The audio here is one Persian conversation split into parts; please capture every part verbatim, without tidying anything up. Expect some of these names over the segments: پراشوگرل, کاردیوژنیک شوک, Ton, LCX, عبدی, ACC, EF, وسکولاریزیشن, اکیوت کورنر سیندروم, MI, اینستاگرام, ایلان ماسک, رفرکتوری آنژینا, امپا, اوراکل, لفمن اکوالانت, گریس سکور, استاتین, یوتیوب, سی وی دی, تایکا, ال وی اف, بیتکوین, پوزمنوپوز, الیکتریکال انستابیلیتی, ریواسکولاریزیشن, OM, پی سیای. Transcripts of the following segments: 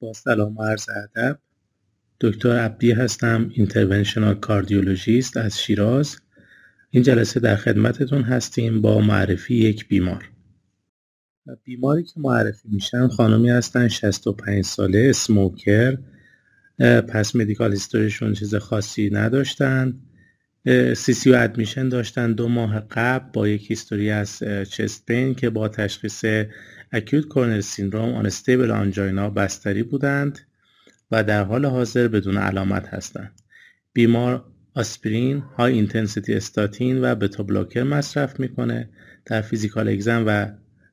با سلام و عرض ادب، دکتر عبدی هستم، اینترنشنال کاردیولوژیست از شیراز. این جلسه در خدمتتون هستیم با معرفی یک بیمار. بیماری که معرفی میشن خانمی هستن شصت و پنج ساله، اسموکر، پس مدیکال هیستوریشون چیز خاصی نداشتن، سی سی و ادمیشن داشتن دو ماه قبل با یک هیستوری از چست پین که با تشخیص اکیوت کورنر سیندروم آن استیبل آنژینا بستری بودند و در حال حاضر بدون علامت هستند. بیمار آسپرین، های اینتنسیتی استاتین و بتاولاکر مصرف میکنه. در فیزیکال اگزم و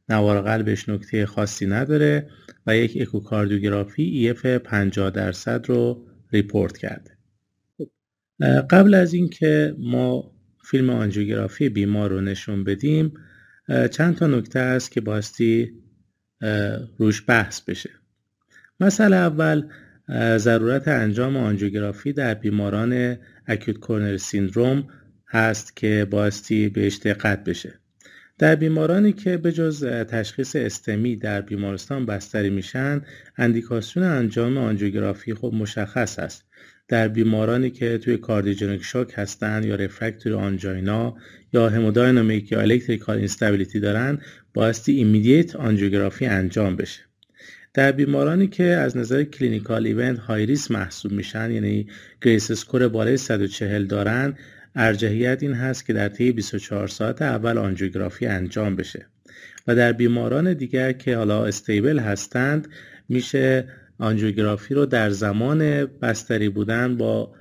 نوار قلبش نکته خاصی نداره و یک اکوکاردیوگرافی ای اف پنجاه درصد رو ریپورت کرده. قبل از اینکه ما فیلم آنژیوگرافی بیمار رو نشون بدیم، چند تا نکته هست که باستی روش بحث بشه. مسئله اول، ضرورت انجام آنژیوگرافی در بیماران اکیوت کورنر سیندروم هست که باستی بهش دقت بشه. در بیمارانی که به جز تشخیص استمی در بیمارستان بستری میشن، اندیکاسیون انجام آنژیوگرافی خب مشخص است. در بیمارانی که توی کاردیوژنیک شوک هستن یا رفرکتوری آنژینا یا هموداینامیک یا الیکتریکال انستابیلیتی دارن، بایستی ایمیدیت آنژیوگرافی انجام بشه. در بیمارانی که از نظر کلینیکال ایونت های ریسک محسوب میشن، یعنی گریس سکور بالای صد و چهل دارن، ارجحیت این هست که در طی بیست و چهار ساعت اول آنژیوگرافی انجام بشه. و در بیماران دیگر که حالا استیبل هستند، میشه آنژیوگرافی رو در زمان بستری بودن با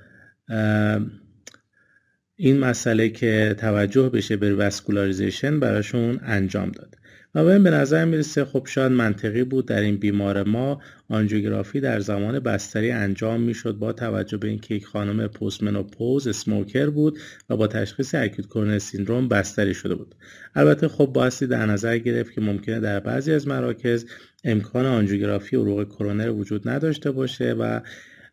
این مسئله که توجه بشه به وسکولاریزیشن براشون انجام داد. و به نظر میرسه خب شاید منطقی بود در این بیمار ما آنژیوگرافی در زمان بستری انجام میشد، با توجه به اینکه یک خانم پوزمنوپوز اسموکر بود و با تشخیص اکیوت کورنر سیندروم بستری شده بود. البته خب بایستی در نظر گرفت که ممکنه در بعضی از مراکز امکان آنژیوگرافی عروق کرونر وجود نداشته باشه و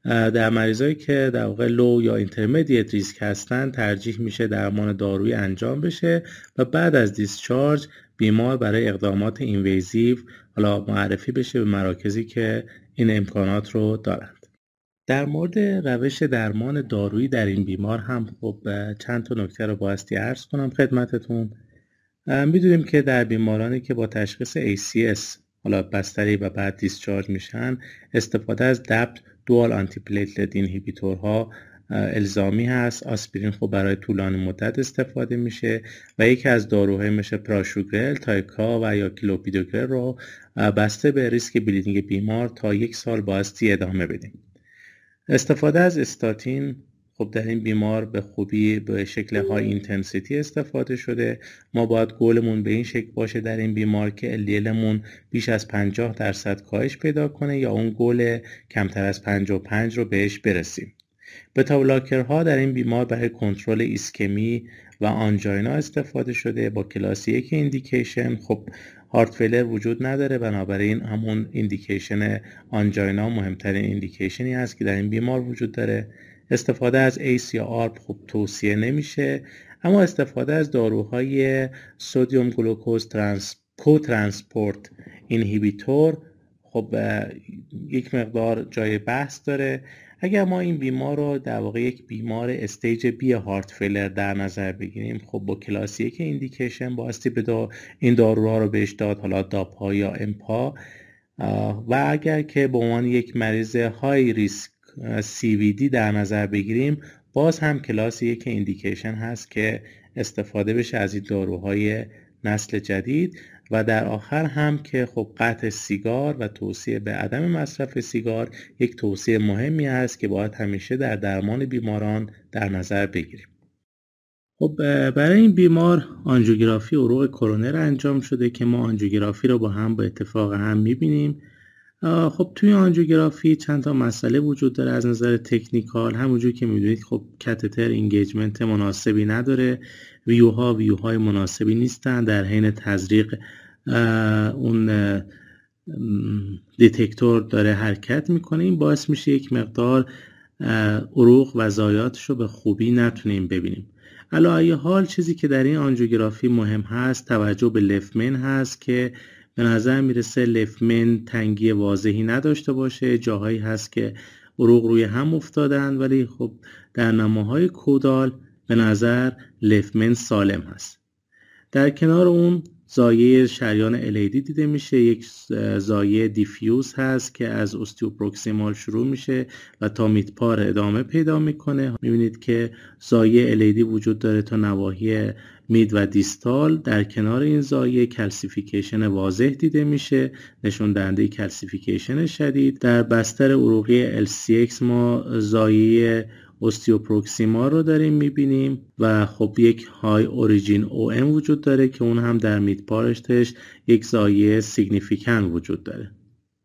در مریضایی که در واقع لو یا اینترمدیت ریسک هستن، ترجیح میشه درمان دارویی انجام بشه و بعد از دیسچارج بیمار برای اقدامات اینویزیو حالا معرفی بشه به مراکزی که این امکانات رو دارند. در مورد روش درمان دارویی در این بیمار هم خب چند تا نکته رو بایستی عرض کنم خدمتتون. میدونیم که در بیمارانی که با تشخیص ای سی اس حالا بستری و بعد دیسچارج میشن، استفاده از دپ دوال آنتی پلیت لیدین انهیبیتورها الزامی هست. آسپرین خب برای طولانی مدت استفاده میشه و یکی از داروهای مثل پراشوگرل، تایکا و یا کیلوپیدوگرل رو بسته به ریسک بلیدینگ بیمار تا یک سال بایستی ادامه بدیم. استفاده از استاتین خب در این بیمار به خوبی به شکل های اینتنسیتی استفاده شده. ما باید گولمون به این شکل باشه در این بیمار که الیلمون بیش از پنجاه درصد کاهش پیدا کنه یا اون گول کمتر از پنجاه و پنج رو بهش برسیم. بتاولاکرها در این بیمار برای کنترل ایسکمی و آنژینا استفاده شده با کلاس یک ایندیکیشن. خب هارتفیلر وجود نداره، بنابراین همون ایندیکیشن آنژینا مهمترین ایندیکیشنی هست که در این بیمار وجود داره. استفاده از ای سی آر خب توصیه نمیشه، اما استفاده از داروهای سودیوم گلوکوز کو ترانسپورت انهیبیتور خب یک مقدار جای بحث داره. اگر ما این بیمار رو در واقع یک بیمار استیج بی هارت فیلر در نظر بگیریم، خب با کلاس یک ایندیکیشن باستی به دا این داروها رو بهش داد، حالا داپا یا امپا. و اگر که به عنوان یک مریض های ریسک سی وی دی در نظر بگیریم، باز هم کلاس یک ایندیکیشن هست که استفاده بشه از این داروهای نسل جدید. و در آخر هم که خب قطع سیگار و توصیه به عدم مصرف سیگار یک توصیه مهمی است که باید همیشه در درمان بیماران در نظر بگیریم. خب برای این بیمار آنژیوگرافی عروق کرونر انجام شده که ما آنژیوگرافی رو با هم با اتفاق هم می‌بینیم. خب توی آنژیوگرافی چند تا مسئله وجود داره از نظر تکنیکال. همونجور که می‌دونید خب کاتتر اینگیجمنت مناسبی نداره، ویوها ویوهای مناسبی نیستن، در حین تزریق اون دیتکتور داره حرکت میکنه. این باعث میشه یک مقدار عروق و زایاتش رو به خوبی نتونیم ببینیم. علی ای حال چیزی که در این آنژیوگرافی مهم هست توجه به لفمن هست که به نظر میرسه لفمن تنگی واضحی نداشته باشه، جاهایی هست که عروق روی هم افتادن، ولی خب در نماهای کودال به نظر لفمن سالم هست. در کنار اون زایه شریان الیدی دیده میشه، یک زایه دیفیوز هست که از استیوپروکسیمال شروع میشه و تا میدپار ادامه پیدا میکنه. میبینید که زایه الیدی وجود داره تا نواحی مید و دیستال. در کنار این زایه کلسیفیکیشن واضح دیده میشه، نشون دهنده کلسیفیکیشن شدید. در بستر عروقی ال سی ایکس ما زایه استیوپروکسیما رو داریم میبینیم و خب یک های اوریجین او ام وجود داره که اون هم در میدپارشتش یک زایه سیگنیفیکن وجود داره.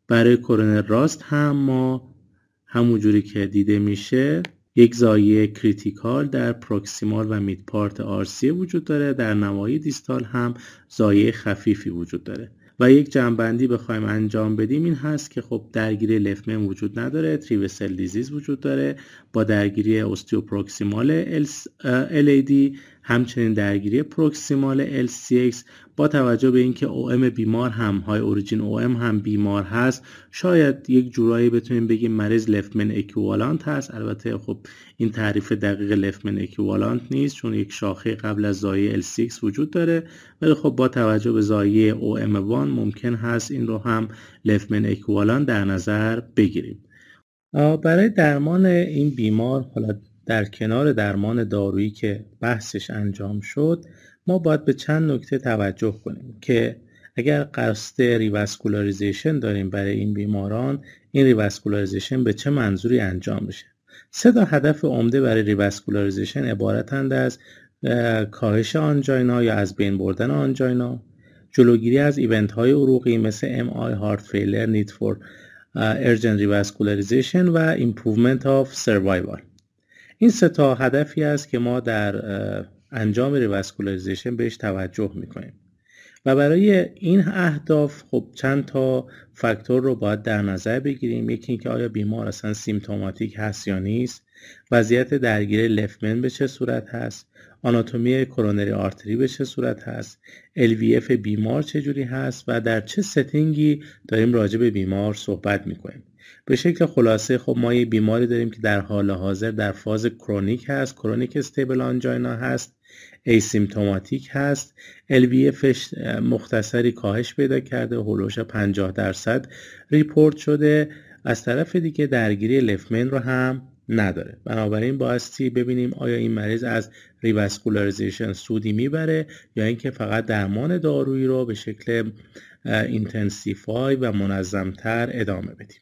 برای کورنر راست هم ما همونجوری که دیده میشه یک زایه کریتیکال در پروکسیمال و میدپارت آرسی وجود داره. در نواحی دیستال هم زایه خفیفی وجود داره و یک جنبندی بخوایم انجام بدیم این هست که خب درگیری لفمن وجود نداره، تریوسل دیزیز وجود داره با درگیری استیوپروکسیمال ال ای دی، همچنین درگیری پروکسیمال ال سی ایکس. با توجه به اینکه او ام بیمار هم های اوریجین او ام هم بیمار هست، شاید یک جورایی بتونیم بگیم مریض لفمن اکوالانت هست. البته خب این تعریف دقیق لفمن اکوالانت نیست چون یک شاخه قبل از زایه ال سی ایکس وجود داره، ولی خب با توجه به زایه او ام یک ممکن هست این رو هم لفمن اکوالانت در نظر بگیریم. برای درمان این بیمار، حالا در کنار درمان دارویی که بحثش انجام شد، ما باید به چند نکته توجه کنیم که اگر قصد ریواسکولاریزیشن داریم برای این بیماران، این ریواسکولاریزیشن به چه منظوری انجام میشه. سه تا هدف عمده برای ریواسکولاریزیشن عبارتند از کاهش آنژینا یا از بین بردن آنژینا، جلوگیری از ایونت های عروقی مثل ام آی، هارتفیلر، نید فور ارجنت ریواسکولاریزیشن و ایمپروومنت آف سروایوال. این سه تا هدفی است که ما در انجام ریواسکولاریزیشن بهش توجه میکنیم و برای این اهداف خب چند تا فاکتور رو باید در نظر بگیریم. یکی اینکه آیا بیمار اصلا سیمپتوماتیک هست یا نیست، وضعیت درگیری لفمن به چه صورت هست، آناتومی کرونری آرتری به چه صورت هست، ال وی اف بیمار چجوری هست و در چه ستینگی داریم راجع به بیمار صحبت میکنیم. به شکل خلاصه خب ما یه بیماری داریم که در حال حاضر در فاز کرونیک هست، کرونیک استیبل آنژینا هست، ایسیمتوماتیک هست، ال وی افش مختصری کاهش پیدا کرده، هولوش پنجاه درصد ریپورت شده، از طرف دیگه درگیری لفمن رو هم نداره. بنابراین بایستی ببینیم آیا این مریض از ریواسکولاریزیشن سودی میبره یا اینکه فقط درمان دارویی رو به شکل اینتنسیفای و منظمتر ادامه بدیم.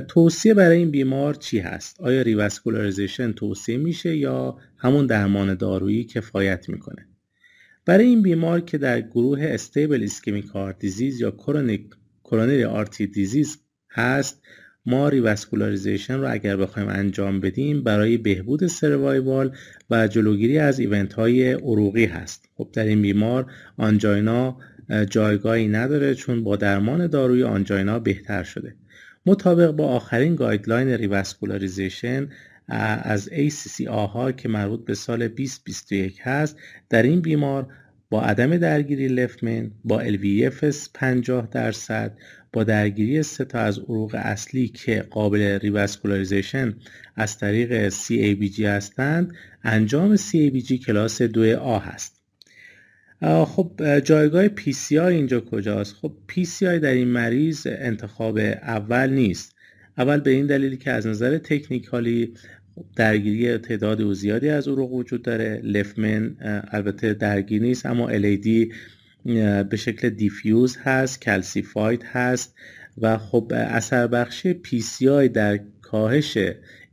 توصیه برای این بیمار چی هست؟ آیا ریواسکولاریزیشن توصیه میشه یا همون درمان دارویی کفایت میکنه؟ برای این بیمار که در گروه استیبل ایسکمیک هارت دیزیز یا کرونری آرتری دیزیز هست، ما ریواسکولاریزیشن رو اگر بخوایم انجام بدیم برای بهبود سروایوال و جلوگیری از ایونت های عروقی هست. خب در این بیمار آنژینا جایگاهی نداره چون با درمان دارویی آنژینا بهتر شده. مطابق با آخرین گایدلاین ریواسکولاریزیشن از ای سی سی ها که مربوط به سال بیست بیست و یک هست، در این بیمار با عدم درگیری لفمن، با ال وی اف پنجاه درصد، با درگیری سه تا از عروق اصلی که قابل ریواسکولاریزیشن از طریق سی ای بی جی هستند، انجام سی ای بی جی کلاس دو آ هست. خب جایگاه پی سیای اینجا کجاست؟ خب پی سیای در این مریض انتخاب اول نیست. اول به این دلیل که از نظر تکنیکالی درگیری تعداد و زیادی از عروق وجود داره، لفمن البته درگیر نیست اما الیدی به شکل دیفیوز هست، کلسیفاید هست و خب اثر بخش پی سیای در کاهش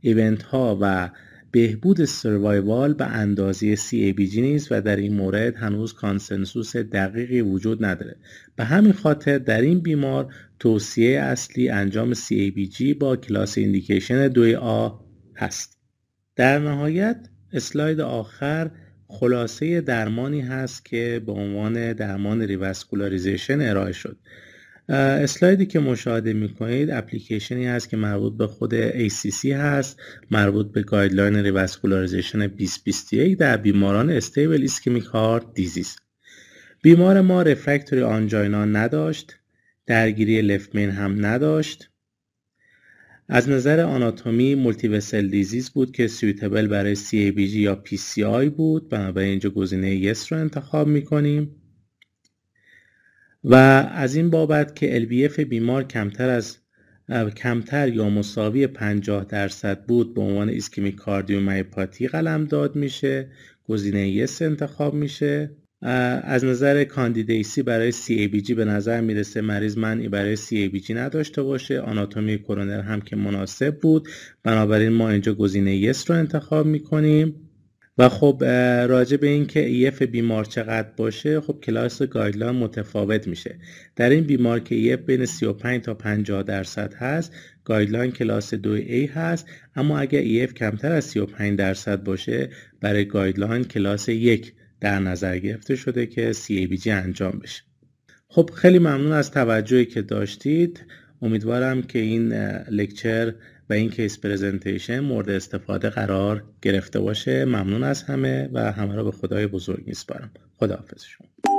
ایونت ها و بهبود سروایوال به اندازه سی ای بی جی نیست و در این مورد هنوز کانسنسوس دقیقی وجود نداره. به همین خاطر در این بیمار توصیه اصلی انجام سی ای بی جی با کلاس ایندیکیشن دو آ هست. در نهایت اسلاید آخر خلاصه درمانی هست که به عنوان درمان ریواسکولاریزیشن ارائه شد. اسلایدی که مشاهده میکنید اپلیکیشنی هست که مربوط به خود ای سی سی هست، مربوط به گایدلاین ریواسکولاریزیشن بیست بیست و یک در بیماران استیبل ایسکمیک هارت دیزیز. بیمار ما رفرکتوری آنژینا نداشت، درگیری لفمن هم نداشت. از نظر آناتومی مولتی وسل دیزیز بود که سیوتبل برای سی ای بی جی یا پی سیای بود، بنابراین اینجا گزینه یس رو انتخاب میکنیم. و از این بابت که ال بی اف بیمار کمتر از کمتر یا مساوی پنجاه درصد بود به عنوان ایسکمی کاردیومایوپاتی قلمداد میشه، گزینه یس انتخاب میشه. از نظر کاندیدیسی برای سی ای بی جی به نظر میرسه مریض منعی برای سی ای بی جی نداشته باشه، آناتومی کورونر هم که مناسب بود، بنابراین ما اینجا گزینه یس رو انتخاب میکنیم. و خب راجع به این که ای اف بیمار چقدر باشه، خب کلاس گایدلاین متفاوت میشه. در این بیمار که ای اف بین سی و پنج تا پنجاه درصد هست، گایدلاین کلاس دو ای هست، اما اگر ای اف کمتر از سی و پنج درصد باشه، برای گایدلاین کلاس یک در نظر گرفته شده که سی ای بی جی انجام بشه. خب خیلی ممنون از توجهی که داشتید. امیدوارم که این لکچر و این کیس پرزنتیشن مورد استفاده قرار گرفته باشه. ممنون از همه و همه را به خدای بزرگ میسپارم. خداحافظ شما.